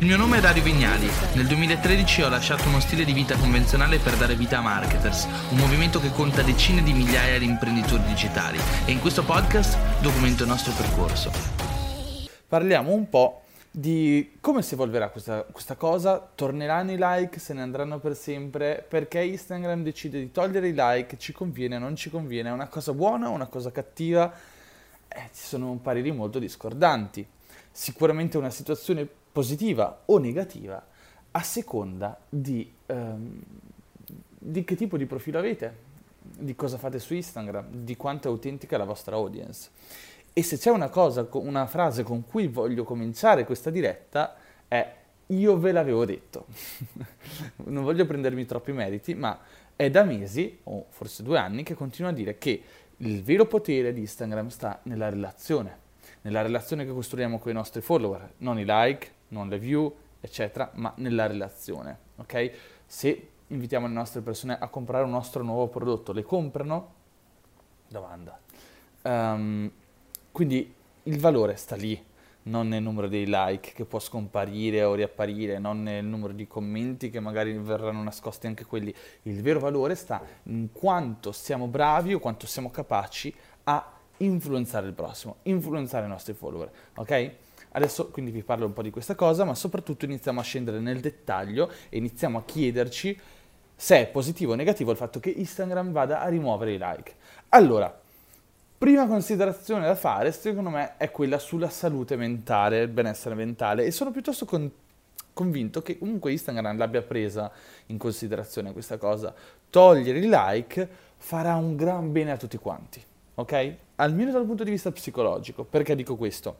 Il mio nome è Dario Vignali. Nel 2013 ho lasciato uno stile di vita convenzionale per dare vita a Marketers, un movimento che conta decine di migliaia di imprenditori digitali, e in questo podcast documento il nostro percorso. Parliamo un po' di come si evolverà questa cosa, torneranno i like, se ne andranno per sempre, perché Instagram decide di togliere i like, ci conviene, non ci conviene, è una cosa buona, una cosa cattiva, ci sono pareri molto discordanti. Sicuramente una situazione positiva o negativa a seconda di che tipo di profilo avete, di cosa fate su Instagram, di quanto è autentica la vostra audience. E se c'è una frase con cui voglio cominciare questa diretta è: io ve l'avevo detto. Non voglio prendermi troppi meriti, ma è da mesi o forse 2 anni che continuo a dire che il vero potere di Instagram sta nella relazione. Nella relazione che costruiamo con i nostri follower, non i like, non le view, eccetera, ma nella relazione, ok? Se invitiamo le nostre persone a comprare un nostro nuovo prodotto, le comprano? Domanda. Quindi il valore sta lì, non nel numero dei like che può scomparire o riapparire, non nel numero di commenti che magari verranno nascosti anche quelli. Il vero valore sta in quanto siamo bravi o quanto siamo capaci a influenzare il prossimo, influenzare i nostri follower, ok? Adesso quindi vi parlo un po' di questa cosa, ma soprattutto iniziamo a scendere nel dettaglio e iniziamo a chiederci se è positivo o negativo il fatto che Instagram vada a rimuovere i like. Allora, prima considerazione da fare, secondo me, è quella sulla salute mentale, il benessere mentale, e sono piuttosto convinto che comunque Instagram l'abbia presa in considerazione questa cosa. Togliere i like farà un gran bene a tutti quanti, ok? Almeno dal punto di vista psicologico. Perché dico questo?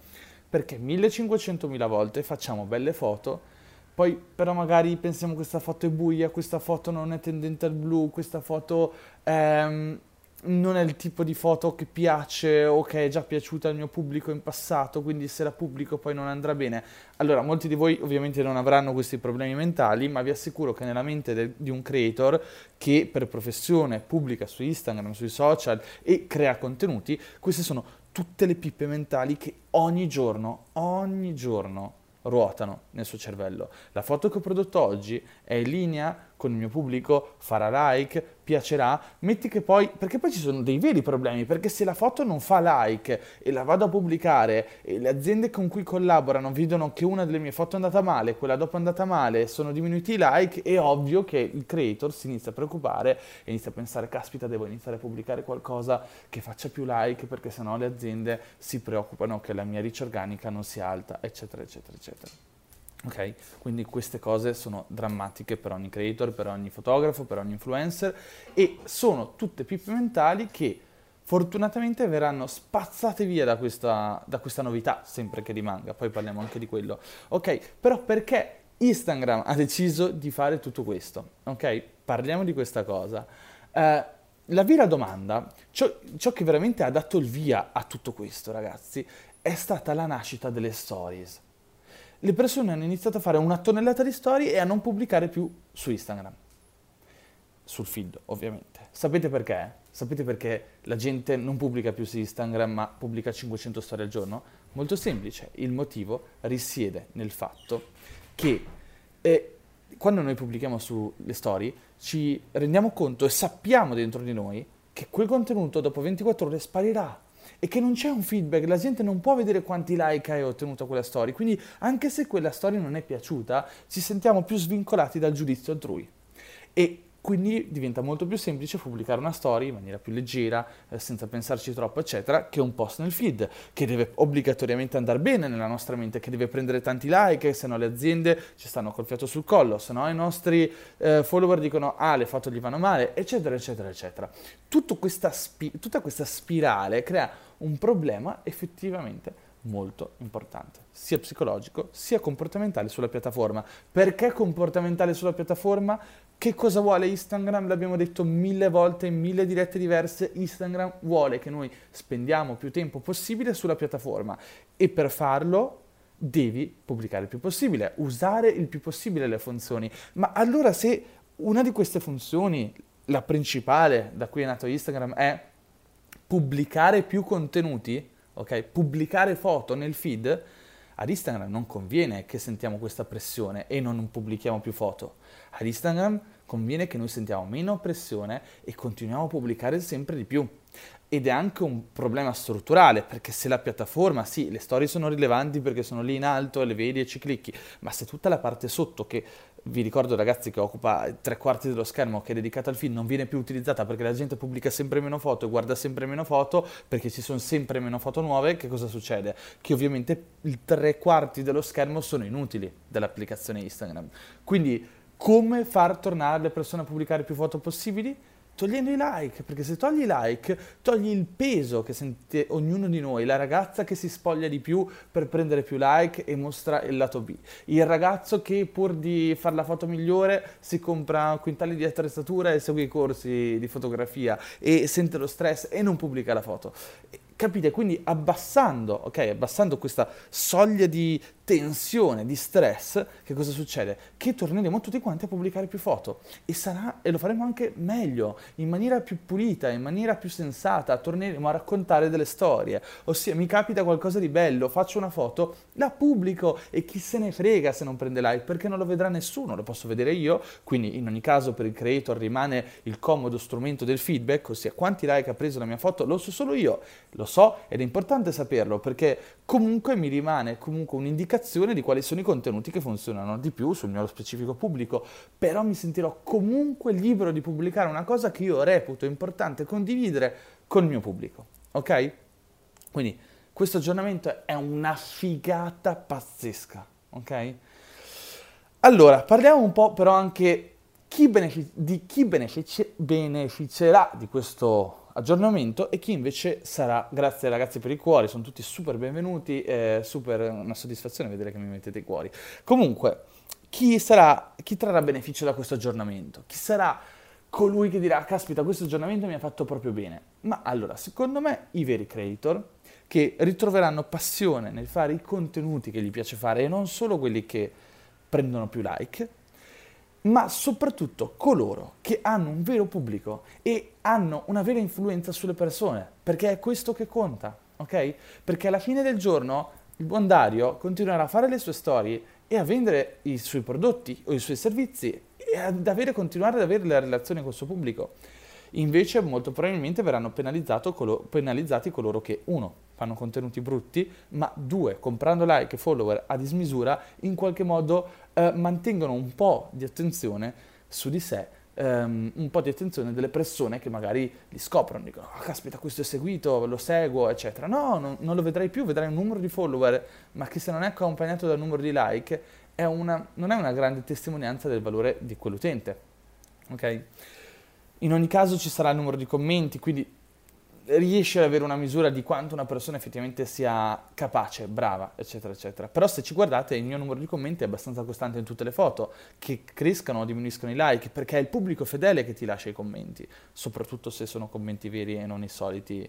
Perché 1500.000 volte facciamo belle foto, poi però magari pensiamo questa foto è buia, questa foto non è tendente al blu, questa foto non è il tipo di foto che piace o che è già piaciuta al mio pubblico in passato, quindi se la pubblico poi non andrà bene. Allora, molti di voi ovviamente non avranno questi problemi mentali, ma vi assicuro che nella mente di un creator che per professione pubblica su Instagram, sui social e crea contenuti, queste sono tutte le pippe mentali che ogni giorno ruotano nel suo cervello. La foto che ho prodotto oggi è in linea con il mio pubblico, farà like, piacerà, metti che poi, perché poi ci sono dei veri problemi, perché se la foto non fa like e la vado a pubblicare e le aziende con cui collaborano vedono che una delle mie foto è andata male, quella dopo è andata male, sono diminuiti i like, è ovvio che il creator si inizia a preoccupare e inizia a pensare: caspita, devo iniziare a pubblicare qualcosa che faccia più like, perché sennò le aziende si preoccupano che la mia reach organica non sia alta, eccetera eccetera eccetera. Ok, quindi queste cose sono drammatiche per ogni creator, per ogni fotografo, per ogni influencer, e sono tutte pippe mentali che fortunatamente verranno spazzate via da questa novità, sempre che rimanga, poi parliamo anche di quello. Ok, però perché Instagram ha deciso di fare tutto questo? Ok, parliamo di questa cosa. La vera domanda, ciò che veramente ha dato il via a tutto questo, ragazzi, è stata la nascita delle stories. Le persone hanno iniziato a fare una tonnellata di storie e a non pubblicare più su Instagram. Sul feed, ovviamente. Sapete perché? Sapete perché la gente non pubblica più su Instagram ma pubblica 500 storie al giorno? Molto semplice. Il motivo risiede nel fatto che quando noi pubblichiamo sulle storie ci rendiamo conto e sappiamo dentro di noi che quel contenuto dopo 24 ore sparirà. E che non c'è un feedback, la gente non può vedere quanti like hai ottenuto quella story, quindi anche se quella story non è piaciuta ci sentiamo più svincolati dal giudizio altrui e quindi diventa molto più semplice pubblicare una story in maniera più leggera, senza pensarci troppo eccetera, che un post nel feed che deve obbligatoriamente andare bene nella nostra mente, che deve prendere tanti like, se no le aziende ci stanno col fiato sul collo, se no i nostri follower dicono: ah, le foto gli vanno male, eccetera eccetera eccetera. Tutta questa spirale crea un problema effettivamente molto importante, sia psicologico sia comportamentale sulla piattaforma. Perché comportamentale sulla piattaforma? Che cosa vuole Instagram? L'abbiamo detto 1000 volte in 1000 dirette diverse, Instagram vuole che noi spendiamo più tempo possibile sulla piattaforma e per farlo devi pubblicare il più possibile, usare il più possibile le funzioni. Ma allora se una di queste funzioni, la principale da cui è nato Instagram, è pubblicare più contenuti, ok, pubblicare foto nel feed, Ad Instagram non conviene che sentiamo questa pressione e non pubblichiamo più foto. Ad Instagram conviene che noi sentiamo meno pressione e continuiamo a pubblicare sempre di più. Ed è anche un problema strutturale, perché se la piattaforma, sì, le storie sono rilevanti perché sono lì in alto e le vedi e ci clicchi, ma se tutta la parte sotto, che vi ricordo ragazzi che occupa 3/4 dello schermo, che è dedicata al feed, non viene più utilizzata perché la gente pubblica sempre meno foto e guarda sempre meno foto perché ci sono sempre meno foto nuove, che cosa succede? Che ovviamente il 3/4 dello schermo sono inutili dell'applicazione Instagram. Quindi come far tornare le persone a pubblicare più foto possibili? Togliendo i like, perché se togli i like togli il peso che sente ognuno di noi, la ragazza che si spoglia di più per prendere più like e mostra il lato B, il ragazzo che pur di fare la foto migliore si compra quintali di attrezzatura e segue i corsi di fotografia e sente lo stress e non pubblica la foto. Capite? Quindi abbassando questa soglia di tensione, di stress, che cosa succede? Che torneremo tutti quanti a pubblicare più foto e lo faremo anche meglio, in maniera più pulita, in maniera più sensata, torneremo a raccontare delle storie, ossia mi capita qualcosa di bello, faccio una foto, la pubblico e chi se ne frega se non prende like, perché non lo vedrà nessuno, lo posso vedere io, quindi in ogni caso per il creator rimane il comodo strumento del feedback, ossia quanti like ha preso la mia foto lo so solo io, lo so ed è importante saperlo perché comunque mi rimane comunque un'indicazione di quali sono i contenuti che funzionano di più sul mio specifico pubblico, però mi sentirò comunque libero di pubblicare una cosa che io reputo importante condividere col mio pubblico, ok? Quindi questo aggiornamento è una figata pazzesca, ok? Allora, parliamo un po' però anche chi beneficerà di questo aggiornamento e chi invece sarà. Grazie ragazzi per i cuori, sono tutti super benvenuti, super una soddisfazione vedere che mi mettete i cuori. Comunque, chi trarrà beneficio da questo aggiornamento? Chi sarà colui che dirà, caspita, questo aggiornamento mi ha fatto proprio bene? Ma allora, secondo me, i veri creator che ritroveranno passione nel fare i contenuti che gli piace fare e non solo quelli che prendono più like, ma soprattutto coloro che hanno un vero pubblico e hanno una vera influenza sulle persone, perché è questo che conta, ok? Perché alla fine del giorno il buon Dario continuerà a fare le sue storie e a vendere i suoi prodotti o i suoi servizi e continuare ad avere la relazione col suo pubblico. Invece molto probabilmente verranno penalizzati coloro che, uno, fanno contenuti brutti, ma due, comprando like e follower a dismisura, in qualche modo mantengono un po' di attenzione su di sé, un po' di attenzione delle persone che magari li scoprono, dicono, oh, caspita, questo è seguito, lo seguo, eccetera. No, non lo vedrai più, vedrai un numero di follower, ma che se non è accompagnato dal numero di like non è una grande testimonianza del valore di quell'utente, ok? In ogni caso ci sarà il numero di commenti, quindi riesci ad avere una misura di quanto una persona effettivamente sia capace, brava, eccetera, eccetera. Però se ci guardate il mio numero di commenti è abbastanza costante in tutte le foto, che crescano o diminuiscano i like, perché è il pubblico fedele che ti lascia i commenti, soprattutto se sono commenti veri e non i soliti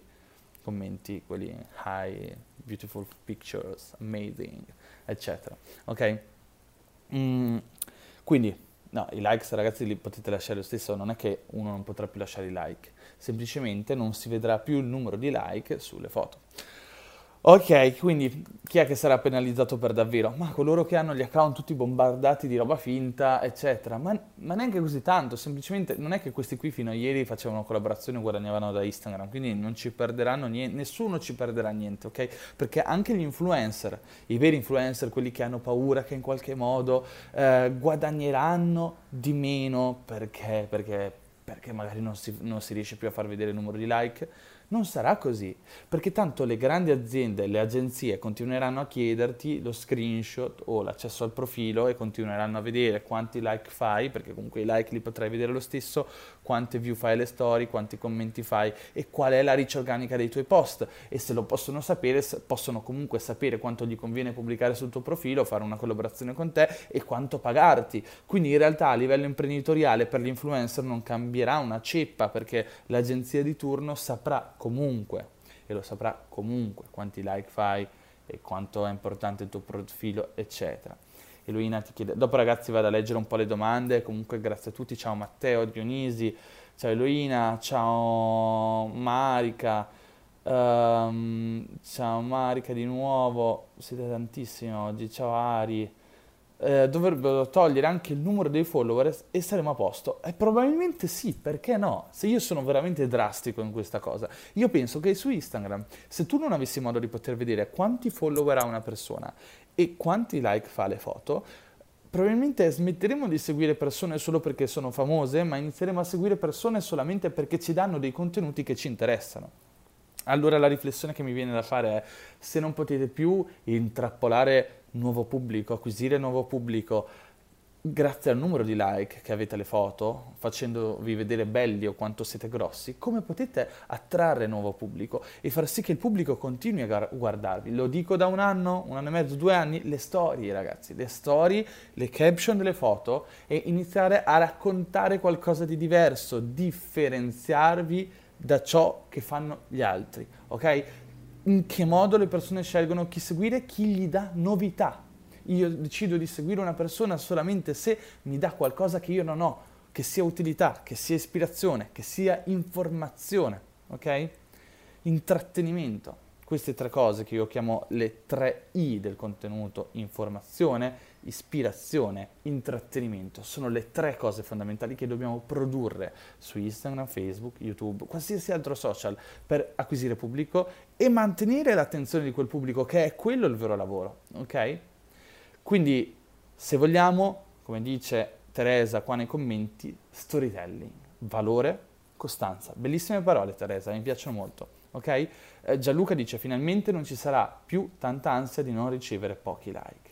commenti, quelli hi, beautiful pictures, amazing, eccetera, ok? Quindi... No, i likes ragazzi li potete lasciare lo stesso, non è che uno non potrà più lasciare i like, semplicemente non si vedrà più il numero di like sulle foto. Ok, quindi chi è che sarà penalizzato per davvero? Ma coloro che hanno gli account tutti bombardati di roba finta, eccetera, ma neanche così tanto, semplicemente non è che questi qui fino a ieri facevano collaborazioni e guadagnavano da Instagram, quindi non ci perderanno niente, nessuno ci perderà niente, ok? Perché anche gli influencer, i veri influencer, quelli che hanno paura che in qualche modo guadagneranno di meno perché magari non si riesce più a far vedere il numero di like, non sarà così, perché tanto le grandi aziende e le agenzie continueranno a chiederti lo screenshot o l'accesso al profilo e continueranno a vedere quanti like fai, perché comunque i like li potrai vedere lo stesso, quante view fai alle story, quanti commenti fai e qual è la reach organica dei tuoi post, e se lo possono sapere, possono comunque sapere quanto gli conviene pubblicare sul tuo profilo, fare una collaborazione con te e quanto pagarti. Quindi in realtà a livello imprenditoriale per l'influencer non cambierà una ceppa, perché l'agenzia di turno saprà comunque, e lo saprà comunque, quanti like fai e quanto è importante il tuo profilo, eccetera. Eluina ti chiede, dopo ragazzi vado a leggere un po' le domande, comunque grazie a tutti, ciao Matteo, Dionisi, ciao Eluina, ciao Marica, Ciao Marica di nuovo, siete tantissimi oggi, ciao Ari. Dovrebbero togliere anche il numero dei follower e saremo a posto. E probabilmente sì, perché no? Se io sono veramente drastico in questa cosa, io penso che su Instagram, se tu non avessi modo di poter vedere quanti follower ha una persona e quanti like fa le foto, probabilmente smetteremo di seguire persone solo perché sono famose, ma inizieremo a seguire persone solamente perché ci danno dei contenuti che ci interessano. Allora la riflessione che mi viene da fare è: se non potete più intrappolare nuovo pubblico, acquisire nuovo pubblico grazie al numero di like che avete alle foto, facendovi vedere belli o quanto siete grossi, come potete attrarre nuovo pubblico e far sì che il pubblico continui a guardarvi? Lo dico da un anno e mezzo, 2 anni, le storie ragazzi, le storie, le caption delle foto, e iniziare a raccontare qualcosa di diverso, differenziarvi da ciò che fanno gli altri, ok? In che modo le persone scelgono chi seguire? Chi gli dà novità. Io decido di seguire una persona solamente se mi dà qualcosa che io non ho, che sia utilità, che sia ispirazione, che sia informazione, ok? Intrattenimento. Queste 3 cose che io chiamo le 3 I del contenuto: informazione, ispirazione, intrattenimento. Sono le 3 cose fondamentali che dobbiamo produrre su Instagram, Facebook, YouTube, qualsiasi altro social, per acquisire pubblico e mantenere l'attenzione di quel pubblico, che è quello il vero lavoro, ok? Quindi, se vogliamo, come dice Teresa qua nei commenti, storytelling, valore, costanza. Bellissime parole Teresa, mi piacciono molto. Ok? Gianluca dice: finalmente non ci sarà più tanta ansia di non ricevere pochi like.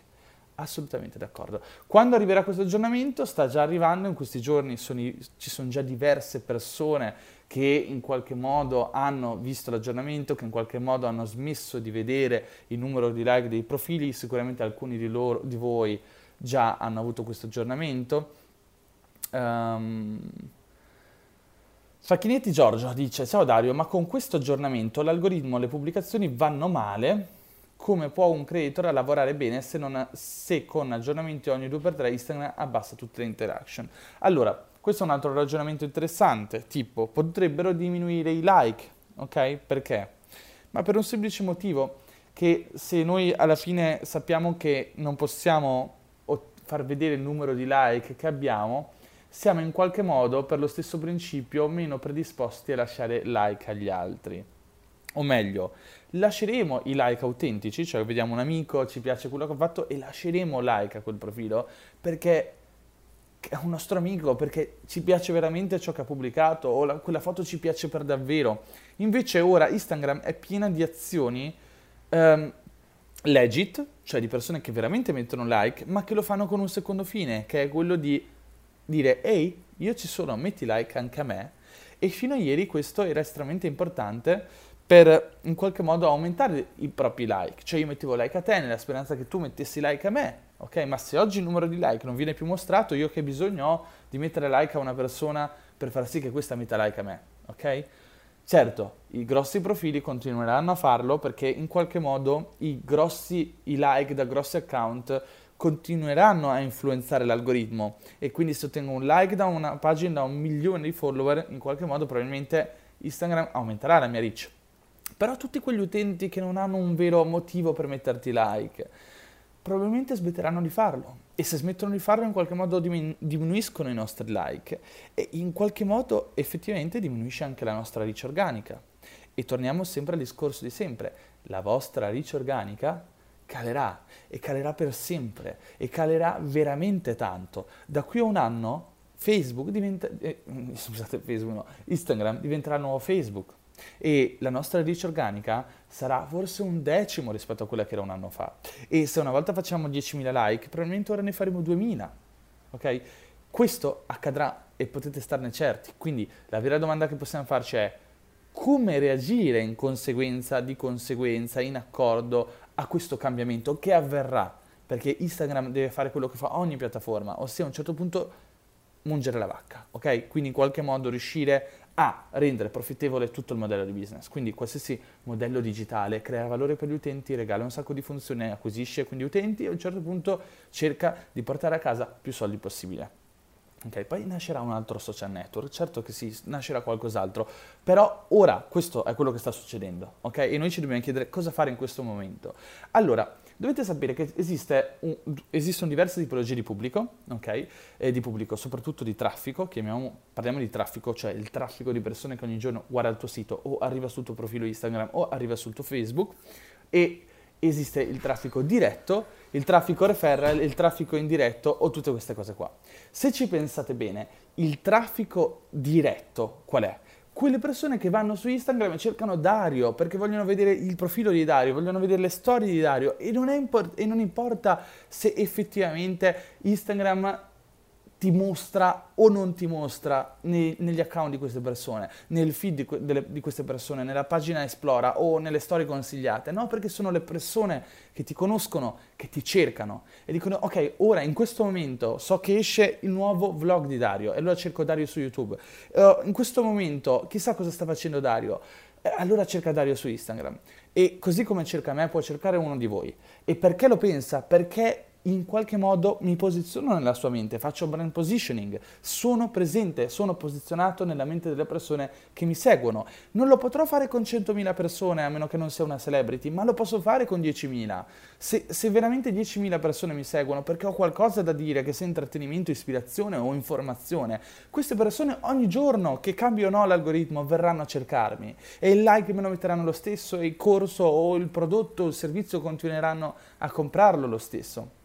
Assolutamente d'accordo. Quando arriverà questo aggiornamento? Sta già arrivando, in questi giorni ci sono già diverse persone che in qualche modo hanno visto l'aggiornamento, che in qualche modo hanno smesso di vedere il numero di like dei profili. Sicuramente alcuni di voi già hanno avuto questo aggiornamento. Facchinetti Giorgio dice: ciao Dario, ma con questo aggiornamento l'algoritmo e le pubblicazioni vanno male? Come può un creator lavorare bene se con aggiornamenti ogni 2x3 Instagram abbassa tutte le interaction? Allora, questo è un altro ragionamento interessante, tipo potrebbero diminuire i like, ok? Perché? Ma per un semplice motivo, che se noi alla fine sappiamo che non possiamo far vedere il numero di like che abbiamo, siamo in qualche modo, per lo stesso principio, meno predisposti a lasciare like agli altri. O meglio, lasceremo i like autentici, cioè vediamo un amico, ci piace quello che ha fatto e lasceremo like a quel profilo perché è un nostro amico, perché ci piace veramente ciò che ha pubblicato o quella foto ci piace per davvero. Invece ora Instagram è piena di azioni legit, cioè di persone che veramente mettono like, ma che lo fanno con un secondo fine, che è quello di dire: ehi, io ci sono, metti like anche a me. E fino a ieri questo era estremamente importante per in qualche modo aumentare i propri like. Cioè io mettevo like a te nella speranza che tu mettessi like a me, ok? Ma se oggi il numero di like non viene più mostrato, io che bisogno ho di mettere like a una persona per far sì che questa metta like a me, ok? Certo, i grossi profili continueranno a farlo perché in qualche modo i like da grossi account continueranno a influenzare l'algoritmo, e quindi se ottengo un like da una pagina, da 1 milione di follower, in qualche modo probabilmente Instagram aumenterà la mia reach. Però tutti quegli utenti che non hanno un vero motivo per metterti like probabilmente smetteranno di farlo, e se smettono di farlo in qualche modo diminuiscono i nostri like, e in qualche modo effettivamente diminuisce anche la nostra reach organica. E torniamo sempre al discorso di sempre: la vostra reach organica calerà, e calerà per sempre, e calerà veramente tanto. Da qui a 1 anno Instagram diventerà il nuovo Facebook, e la nostra reach organica sarà forse 1/10 rispetto a quella che era 1 anno fa. E se una volta facciamo 10.000 like, probabilmente ora ne faremo 2.000, ok? Questo accadrà e potete starne certi. Quindi la vera domanda che possiamo farci è: come reagire in conseguenza, in accordo a questo cambiamento che avverrà? Perché Instagram deve fare quello che fa ogni piattaforma, ossia a un certo punto mungere la vacca, ok? Quindi in qualche modo riuscire a rendere profittevole tutto il modello di business. Quindi qualsiasi modello digitale crea valore per gli utenti, regala un sacco di funzioni, acquisisce quindi utenti, e a un certo punto cerca di portare a casa più soldi possibile. Ok, poi nascerà un altro social network, certo che sì, nascerà qualcos'altro, però ora questo è quello che sta succedendo, ok? E noi ci dobbiamo chiedere cosa fare in questo momento. Allora, dovete sapere che esistono diverse tipologie di pubblico, ok? Di pubblico, soprattutto di traffico, parliamo di traffico, cioè il traffico di persone che ogni giorno guarda il tuo sito o arriva sul tuo profilo Instagram o arriva sul tuo Facebook, e esiste il traffico diretto, il traffico referral, il traffico indiretto o tutte queste cose qua. Se ci pensate bene, il traffico diretto qual è? Quelle persone che vanno su Instagram e cercano Dario perché vogliono vedere il profilo di Dario, vogliono vedere le storie di Dario, e non importa se effettivamente Instagram ti mostra o non ti mostra negli account di queste persone, nel feed di queste persone, nella pagina esplora o nelle storie consigliate, no? Perché sono le persone che ti conoscono, che ti cercano e dicono ok, ora in questo momento so che esce il nuovo vlog di Dario e allora cerco Dario su YouTube, in questo momento chissà cosa sta facendo Dario, allora cerca Dario su Instagram, e così come cerca me può cercare uno di voi. E perché lo pensa? Perché in qualche modo mi posiziono nella sua mente, faccio brand positioning, sono presente, sono posizionato nella mente delle persone che mi seguono. Non lo potrò fare con 100.000 persone, a meno che non sia una celebrity, ma lo posso fare con 10.000. Se veramente 10.000 persone mi seguono perché ho qualcosa da dire, che sia intrattenimento, ispirazione o informazione, queste persone ogni giorno, che cambio o no l'algoritmo, verranno a cercarmi, e il like me lo metteranno lo stesso, e il corso o il prodotto o il servizio continueranno a comprarlo lo stesso.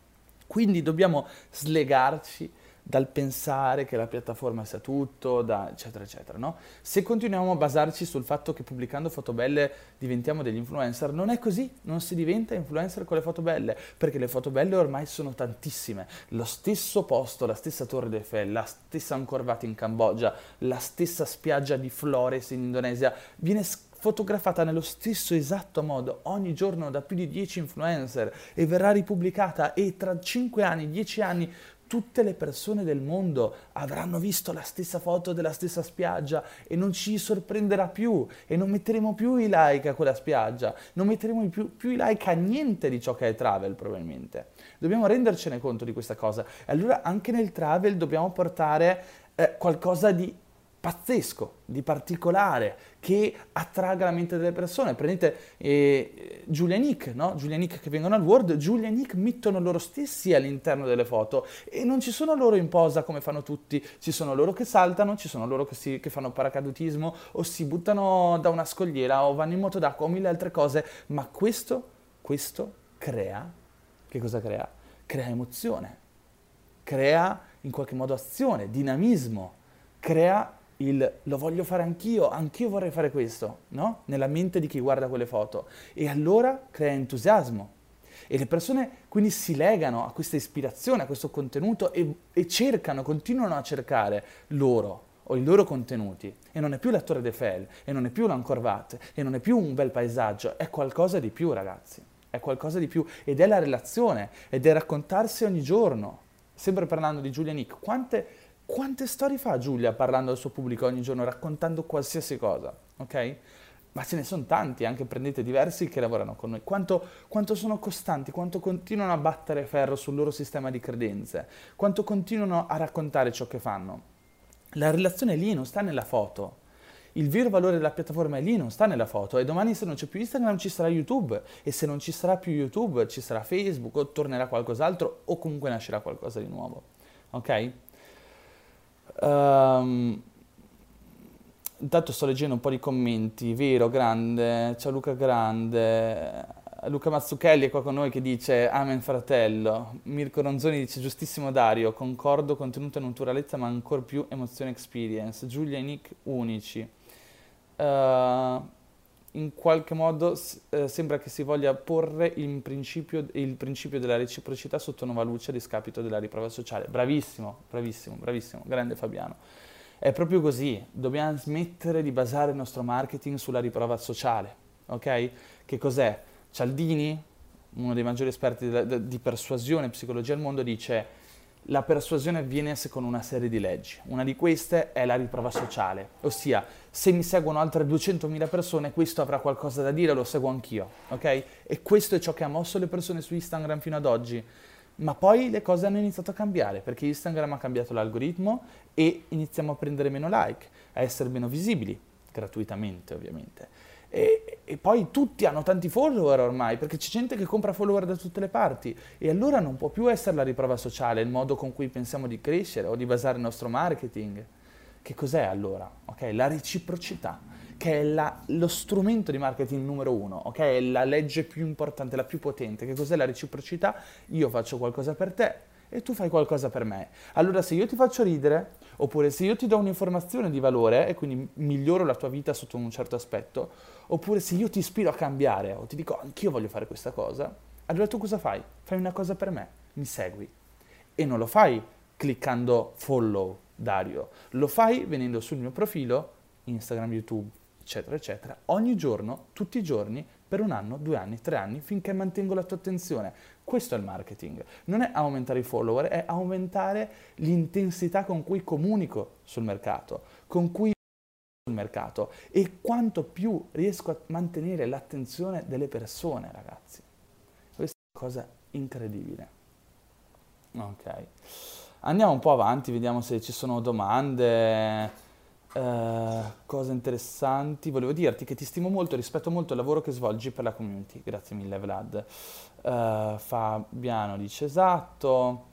Quindi dobbiamo slegarci dal pensare che la piattaforma sia tutto, eccetera eccetera, no? Se continuiamo a basarci sul fatto che pubblicando foto belle diventiamo degli influencer, non è così, non si diventa influencer con le foto belle, perché le foto belle ormai sono tantissime, lo stesso posto, la stessa Torre d'Eiffel, la stessa Angkor Wat in Cambogia, la stessa spiaggia di Flores in Indonesia, viene fotografata nello stesso esatto modo ogni giorno da più di 10 influencer e verrà ripubblicata, e tra 5 anni, 10 anni tutte le persone del mondo avranno visto la stessa foto della stessa spiaggia, e non ci sorprenderà più, e non metteremo più i like a quella spiaggia, non metteremo più i like a niente di ciò che è travel probabilmente. Dobbiamo rendercene conto di questa cosa, e allora anche nel travel dobbiamo portare qualcosa di pazzesco, di particolare, che attraga la mente delle persone. Prendete Giulia e Nick, no? Giulia e Nick che vengono al World, Giulia e Nick mettono loro stessi all'interno delle foto, e non ci sono loro in posa come fanno tutti, ci sono loro che saltano, ci sono loro che fanno paracadutismo o si buttano da una scogliera o vanno in moto d'acqua o mille altre cose, ma questo crea, che cosa crea? Crea emozione, crea in qualche modo azione, dinamismo, crea lo voglio fare anch'io vorrei fare questo, no? Nella mente di chi guarda quelle foto, e allora crea entusiasmo, e le persone quindi si legano a questa ispirazione, a questo contenuto, e cercano, continuano a cercare loro o i loro contenuti, e non è più la Torre d'Eiffel, e non è più l'Angkor Wat, e non è più un bel paesaggio, è qualcosa di più, ragazzi, è qualcosa di più, ed è la relazione, ed è raccontarsi ogni giorno. Sempre parlando di Giulia e Nick, quante storie fa Giulia parlando al suo pubblico ogni giorno, raccontando qualsiasi cosa, ok? Ma ce ne sono tanti, anche prendete diversi che lavorano con noi. Quanto sono costanti, quanto continuano a battere ferro sul loro sistema di credenze, quanto continuano a raccontare ciò che fanno. La relazione lì non sta nella foto. Il vero valore della piattaforma è lì, non sta nella foto, e domani se non c'è più Instagram ci sarà YouTube, e se non ci sarà più YouTube ci sarà Facebook, o tornerà qualcos'altro, o comunque nascerà qualcosa di nuovo, ok? Intanto sto leggendo un po' di commenti. Vero, grande, ciao Luca, grande. Luca Mazzucchelli è qua con noi che dice amen fratello. Mirko Ronzoni dice giustissimo Dario, concordo, contenuto e naturalezza, ma ancor più emozione, experience. Giulia e Nick unici, in qualche modo sembra che si voglia porre il principio della reciprocità sotto nuova luce a discapito della riprova sociale. Bravissimo, bravissimo, bravissimo, grande Fabiano. È proprio così, dobbiamo smettere di basare il nostro marketing sulla riprova sociale, ok? Che cos'è? Cialdini, uno dei maggiori esperti di persuasione e psicologia al mondo, dice la persuasione avviene secondo una serie di leggi, una di queste è la riprova sociale, ossia se mi seguono altre 200.000 persone questo avrà qualcosa da dire, lo seguo anch'io, ok? E questo è ciò che ha mosso le persone su Instagram fino ad oggi, Ma poi le cose hanno iniziato a cambiare, perché Instagram ha cambiato l'algoritmo e iniziamo a prendere meno like, a essere meno visibili, gratuitamente ovviamente. E poi tutti hanno tanti follower ormai, perché c'è gente che compra follower da tutte le parti, e allora non può più essere la riprova sociale il modo con cui pensiamo di crescere o di basare il nostro marketing. Che cos'è allora? Okay, la reciprocità, che è lo strumento di marketing numero uno, okay? È la legge più importante, la più potente. Che cos'è la reciprocità? Io faccio qualcosa per te e tu fai qualcosa per me. Allora se io ti faccio ridere, oppure se io ti do un'informazione di valore e quindi miglioro la tua vita sotto un certo aspetto, oppure se io ti ispiro a cambiare o ti dico anch'io voglio fare questa cosa, allora tu cosa fai? Fai una cosa per me, mi segui. E non lo fai cliccando follow Dario, lo fai venendo sul mio profilo Instagram, YouTube, eccetera, eccetera, ogni giorno, tutti i giorni, per 1 anno, 2 anni, 3 anni, finché mantengo la tua attenzione. Questo è il marketing. Non è aumentare i follower, è aumentare l'intensità con cui comunico sul mercato, con cui sul mercato, e quanto più riesco a mantenere l'attenzione delle persone, ragazzi. Questa è una cosa incredibile. Ok. Andiamo un po' avanti, vediamo se ci sono domande. Cose interessanti. Volevo dirti che ti stimo molto, rispetto molto il lavoro che svolgi per la community. Grazie mille Vlad. Fabiano dice esatto.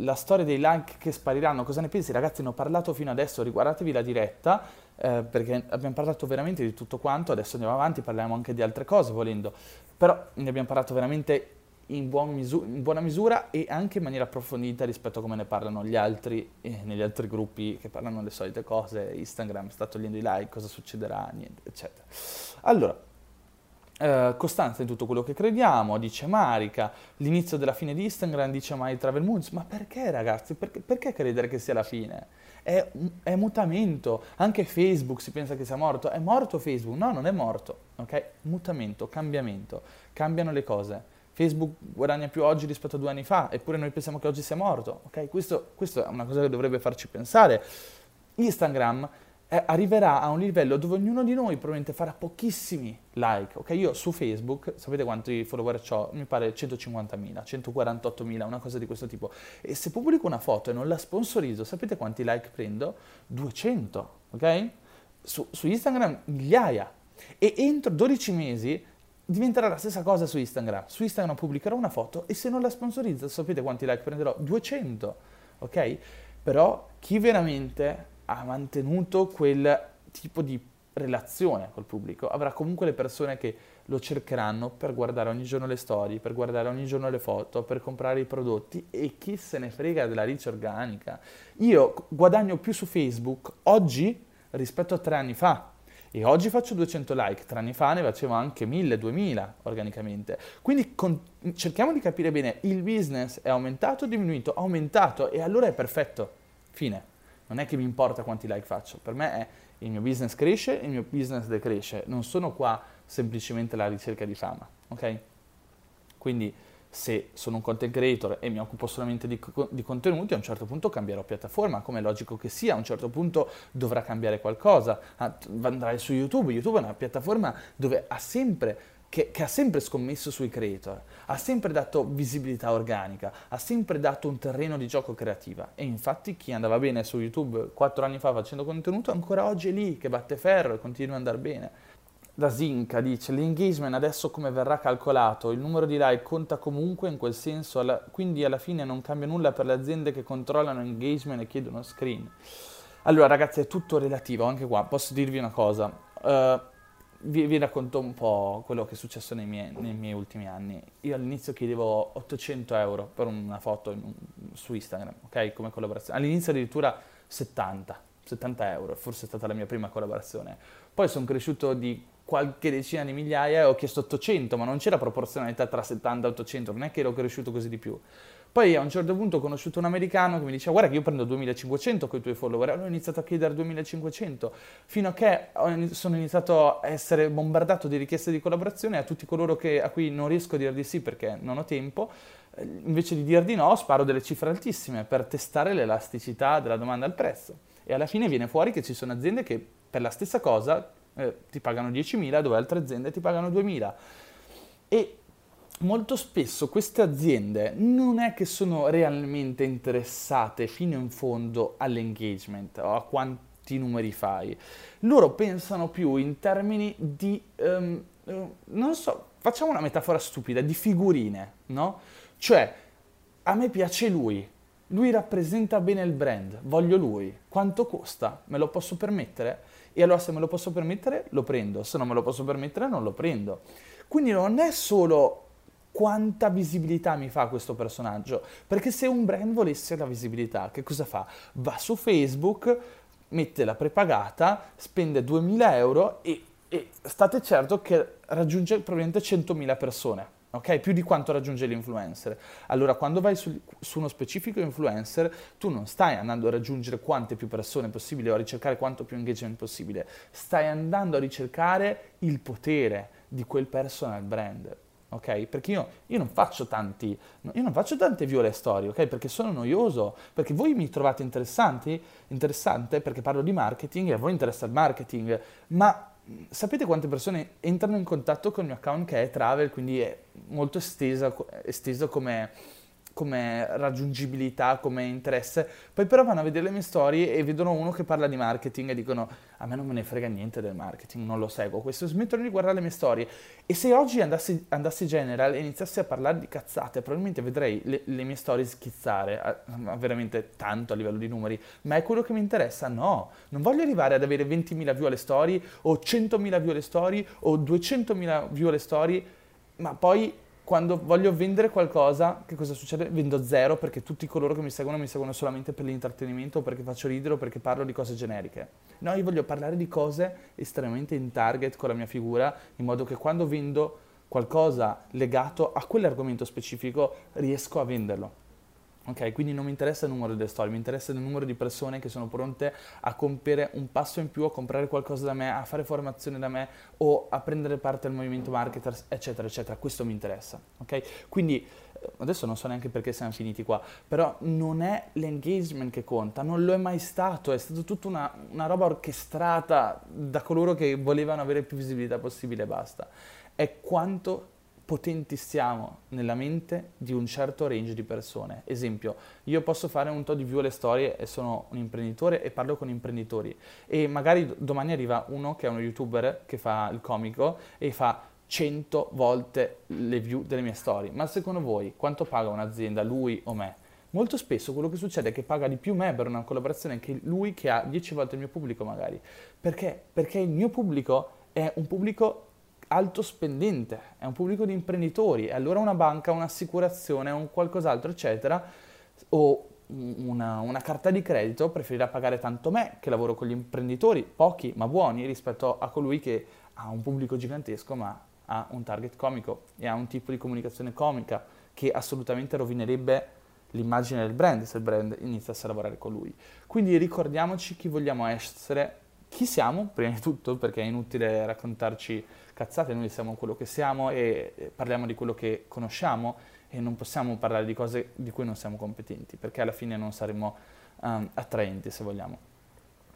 La storia dei like che spariranno, cosa ne pensi? Ragazzi, ne ho parlato fino adesso, riguardatevi la diretta, perché abbiamo parlato veramente di tutto quanto. Adesso andiamo avanti, parliamo anche di altre cose volendo, però ne abbiamo parlato veramente in buona misura e anche in maniera approfondita rispetto a come ne parlano gli altri, negli altri gruppi che parlano le solite cose. Instagram sta togliendo i like, cosa succederà, niente, eccetera. Allora, costanza in tutto quello che crediamo, dice Marica. L'inizio della fine di Instagram, dice My Travel Moons. Ma perché, ragazzi? Perché credere che sia la fine? È mutamento. Anche Facebook si pensa che sia morto. È morto Facebook? No, non è morto. Ok? Mutamento, cambiamento. Cambiano le cose. Facebook guadagna più oggi rispetto a 2 anni fa, eppure noi pensiamo che oggi sia morto, ok? Questo è una cosa che dovrebbe farci pensare. Instagram arriverà a un livello dove ognuno di noi probabilmente farà pochissimi like, ok? Io su Facebook, sapete quanti follower ho? Mi pare 150.000, 148.000, una cosa di questo tipo. E se pubblico una foto e non la sponsorizzo, sapete quanti like prendo? 200, ok? Su Instagram migliaia. E entro 12 mesi diventerà la stessa cosa su Instagram. Su Instagram pubblicherò una foto e se non la sponsorizzo, sapete quanti like prenderò? 200, ok? Però chi veramente ha mantenuto quel tipo di relazione col pubblico avrà comunque le persone che lo cercheranno per guardare ogni giorno le storie, per guardare ogni giorno le foto, per comprare i prodotti, e chi se ne frega della reach organica. Io guadagno più su Facebook oggi rispetto a 3 anni fa. E oggi faccio 200 like, 3 anni fa ne facevo anche 1000, 2000 organicamente. Quindi cerchiamo di capire bene, il business è aumentato o diminuito? Aumentato, e allora è perfetto, fine. Non è che mi importa quanti like faccio, per me è il mio business cresce, il mio business decresce. Non sono qua semplicemente alla ricerca di fama, ok? Quindi se sono un content creator e mi occupo solamente di contenuti, a un certo punto cambierò piattaforma, come è logico che sia, a un certo punto dovrà cambiare qualcosa, andrai su YouTube. YouTube è una piattaforma dove ha sempre scommesso sui creator, ha sempre dato visibilità organica, ha sempre dato un terreno di gioco creativa, e infatti chi andava bene su YouTube 4 anni fa facendo contenuto, ancora oggi è lì che batte ferro e continua ad andare bene. Da Zinca dice, l'engagement adesso come verrà calcolato? Il numero di like conta comunque in quel senso, quindi alla fine non cambia nulla per le aziende che controllano engagement e chiedono screen. Allora ragazzi, è tutto relativo, anche qua posso dirvi una cosa, vi racconto un po' quello che è successo nei miei ultimi anni. Io all'inizio chiedevo 800 euro per una foto su Instagram, ok? Come collaborazione, all'inizio addirittura 70 euro, forse è stata la mia prima collaborazione, poi sono cresciuto di qualche decina di migliaia e ho chiesto 800, ma non c'era proporzionalità tra 70 e 800, non è che ero cresciuto così di più. Poi a un certo punto ho conosciuto un americano che mi diceva guarda che io prendo 2500 con i tuoi follower, allora ho iniziato a chiedere 2500, fino a che sono iniziato a essere bombardato di richieste di collaborazione a tutti coloro a cui non riesco a dire di sì perché non ho tempo. Invece di dire di no, sparo delle cifre altissime per testare l'elasticità della domanda al prezzo, e alla fine viene fuori che ci sono aziende che per la stessa cosa ti pagano 10.000 dove altre aziende ti pagano 2.000, e molto spesso queste aziende non è che sono realmente interessate fino in fondo all'engagement o a quanti numeri fai. Loro pensano più in termini di, non so, facciamo una metafora stupida, di figurine, no? Cioè, a me piace lui rappresenta bene il brand, voglio lui, quanto costa? Me lo posso permettere? E allora se me lo posso permettere lo prendo, se non me lo posso permettere non lo prendo. Quindi non è solo quanta visibilità mi fa questo personaggio, perché se un brand volesse la visibilità, che cosa fa? Va su Facebook, mette la prepagata, spende 2.000 euro e state certo che raggiunge probabilmente 100.000 persone, ok? Più di quanto raggiunge l'influencer. Allora quando vai su uno specifico influencer, tu non stai andando a raggiungere quante più persone possibile o a ricercare quanto più engagement possibile, stai andando a ricercare il potere di quel personal brand. Ok? Perché io non faccio tante view alle storie, ok? Perché sono noioso, perché voi mi trovate interessante perché parlo di marketing e a voi interessa il marketing, ma sapete quante persone entrano in contatto con il mio account che è travel, quindi è molto esteso come raggiungibilità, come interesse, poi però vanno a vedere le mie storie e vedono uno che parla di marketing e dicono a me non me ne frega niente del marketing, non lo seguo, questo smettono di guardare le mie storie. E se oggi andassi general e iniziassi a parlare di cazzate, probabilmente vedrei le mie storie schizzare a veramente tanto a livello di numeri, ma è quello che mi interessa? No, non voglio arrivare ad avere 20.000 view alle storie o 100.000 view alle storie o 200.000 view alle storie, ma poi quando voglio vendere qualcosa, che cosa succede? Vendo zero perché tutti coloro che mi seguono solamente per l'intrattenimento o perché faccio ridere o perché parlo di cose generiche. No, io voglio parlare di cose estremamente in target con la mia figura, in modo che quando vendo qualcosa legato a quell'argomento specifico riesco a venderlo. Ok, quindi non mi interessa il numero delle storie, mi interessa il numero di persone che sono pronte a compiere un passo in più, a comprare qualcosa da me, a fare formazione da me o a prendere parte al movimento Marketers, eccetera, eccetera. Questo mi interessa, ok? Quindi adesso non so neanche perché siamo finiti qua, però non è l'engagement che conta, non lo è mai stato, è stata tutta una roba orchestrata da coloro che volevano avere più visibilità possibile e basta. È quanto potenti siamo nella mente di un certo range di persone. Esempio, io posso fare un tot di view alle storie e sono un imprenditore e parlo con imprenditori e magari domani arriva uno che è uno youtuber che fa il comico e fa 100 volte le view delle mie storie. Ma secondo voi quanto paga un'azienda, lui o me? Molto spesso quello che succede è che paga di più me per una collaborazione che lui che ha 10 volte il mio pubblico magari. Perché? Perché il mio pubblico è un pubblico alto spendente, è un pubblico di imprenditori, e allora una banca, un'assicurazione, un qualcos'altro eccetera, o una carta di credito preferirà pagare tanto me che lavoro con gli imprenditori, pochi ma buoni, rispetto a colui che ha un pubblico gigantesco ma ha un target comico e ha un tipo di comunicazione comica che assolutamente rovinerebbe l'immagine del brand se il brand iniziasse a lavorare con lui. Quindi ricordiamoci chi vogliamo essere, chi siamo prima di tutto, perché è inutile raccontarci cazzate, noi siamo quello che siamo e parliamo di quello che conosciamo e non possiamo parlare di cose di cui non siamo competenti, perché alla fine non saremo attraenti, se vogliamo.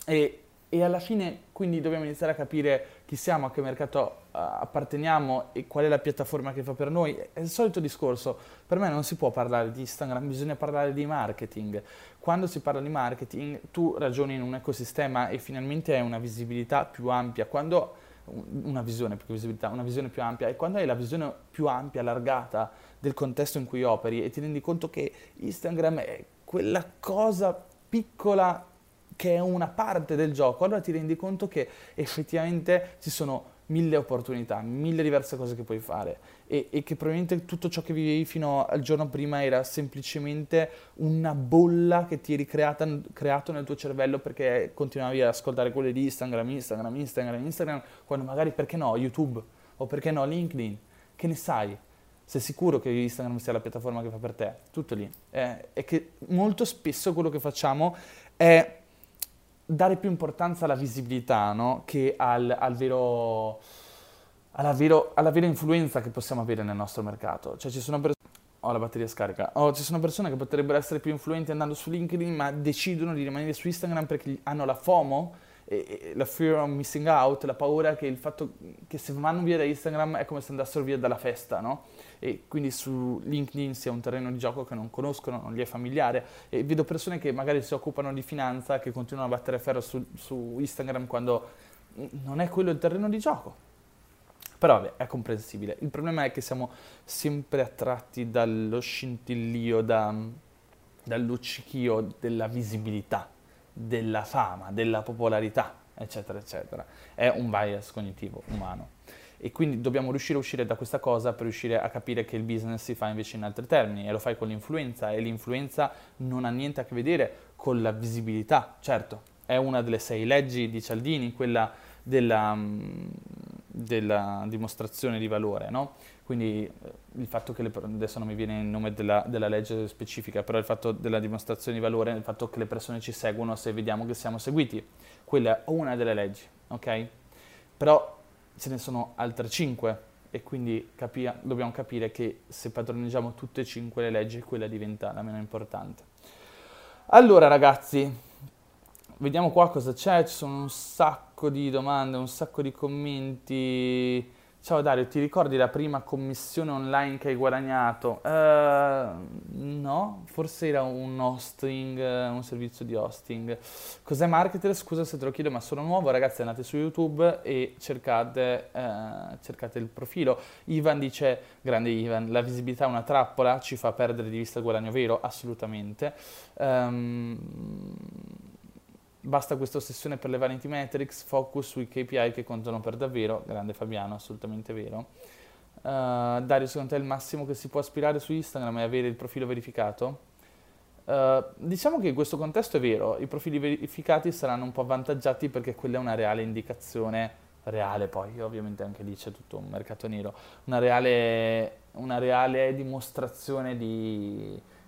E alla fine quindi dobbiamo iniziare a capire chi siamo, a che mercato apparteniamo e qual è la piattaforma che fa per noi. È il solito discorso, per me non si può parlare di Instagram, bisogna parlare di marketing. Quando si parla di marketing tu ragioni in un ecosistema e finalmente hai una visibilità più ampia, una visione più ampia, e quando hai la visione più ampia, allargata del contesto in cui operi e ti rendi conto che Instagram è quella cosa piccola che è una parte del gioco, allora ti rendi conto che effettivamente ci sono 1000 opportunità, 1000 diverse cose che puoi fare e che probabilmente tutto ciò che vivevi fino al giorno prima era semplicemente una bolla che ti eri creato nel tuo cervello perché continuavi ad ascoltare quelle di Instagram, quando magari, perché no, YouTube o perché no, LinkedIn, che ne sai? Sei sicuro che Instagram sia la piattaforma che fa per te? Tutto lì. È che molto spesso quello che facciamo è dare più importanza alla visibilità, no? Che alla vera influenza che possiamo avere nel nostro mercato. Cioè ci sono ci sono persone che potrebbero essere più influenti andando su LinkedIn, ma decidono di rimanere su Instagram perché hanno la FOMO, la fear of missing out, la paura che il fatto che se vanno via da Instagram è come se andassero via dalla festa, no? e quindi su LinkedIn sia un terreno di gioco che non conoscono, non gli è familiare. E vedo persone che magari si occupano di finanza che continuano a battere ferro su Instagram quando non è quello il terreno di gioco. Però vabbè, è comprensibile. Il problema è che siamo sempre attratti dallo scintillio, dal luccichio della visibilità, della fama, della popolarità, eccetera, eccetera. È un bias cognitivo umano. E quindi dobbiamo riuscire a uscire da questa cosa per riuscire a capire che il business si fa invece in altri termini, e lo fai con l'influenza, e l'influenza non ha niente a che vedere con la visibilità. Certo, è una delle 6 leggi di Cialdini, quella della dimostrazione di valore, no? Quindi il fatto che adesso non mi viene il nome della legge specifica, però il fatto della dimostrazione di valore, il fatto che le persone ci seguono se vediamo che siamo seguiti, quella è una delle leggi, ok? Però ce ne sono altre 5 e quindi dobbiamo capire che se padroneggiamo tutte e 5 le leggi, quella diventa la meno importante. Allora ragazzi, vediamo qua cosa c'è, ci sono un sacco di domande, un sacco di commenti. Ciao Dario, ti ricordi la prima commissione online che hai guadagnato? No, forse era un hosting, un servizio di hosting. Cos'è Marketers? Scusa se te lo chiedo, ma sono nuovo. Ragazzi, andate su YouTube e cercate il profilo. Ivan dice, grande Ivan, la visibilità è una trappola, ci fa perdere di vista il guadagno vero, assolutamente. Basta questa ossessione per le vanity metrics, focus sui KPI che contano per davvero. Grande Fabiano, assolutamente vero. Dario, secondo te il massimo che si può aspirare su Instagram è avere il profilo verificato? Diciamo che in questo contesto è vero, i profili verificati saranno un po' avvantaggiati perché quella è una reale indicazione, reale poi, ovviamente anche lì c'è tutto un mercato nero, una reale dimostrazione di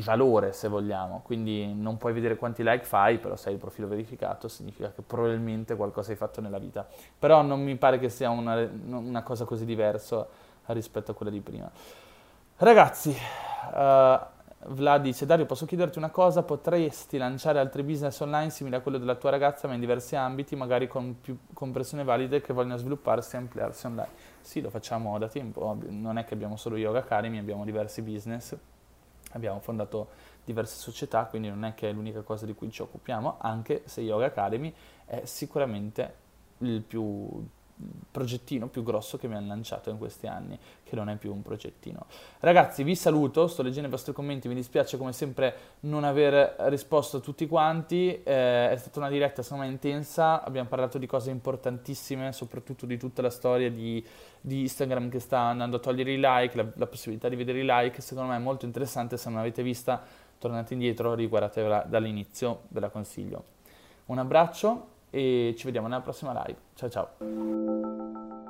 valore, se vogliamo. Quindi non puoi vedere quanti like fai, però se hai il profilo verificato significa che probabilmente qualcosa hai fatto nella vita. Però non mi pare che sia una cosa così diversa rispetto a quella di prima. Ragazzi, Vlad dice, Dario, posso chiederti una cosa? Potresti lanciare altri business online simili a quello della tua ragazza, ma in diversi ambiti, magari con persone valide che vogliono svilupparsi e ampliarsi online? Sì, lo facciamo da tempo. Non è che abbiamo solo Yoga Academy, abbiamo diversi business. Abbiamo fondato diverse società, quindi non è che è l'unica cosa di cui ci occupiamo, anche se Yoga Academy è sicuramente il progettino più grosso che mi hanno lanciato in questi anni, che non è più un progettino. Ragazzi, vi saluto, sto leggendo i vostri commenti, mi dispiace come sempre non aver risposto a tutti quanti, è stata una diretta secondo me intensa, abbiamo parlato di cose importantissime, soprattutto di tutta la storia di Instagram che sta andando a togliere i like, la possibilità di vedere i like, secondo me è molto interessante, se non l'avete vista tornate indietro, riguardatevela dall'inizio, ve la consiglio. Un abbraccio e ci vediamo nella prossima live, ciao ciao!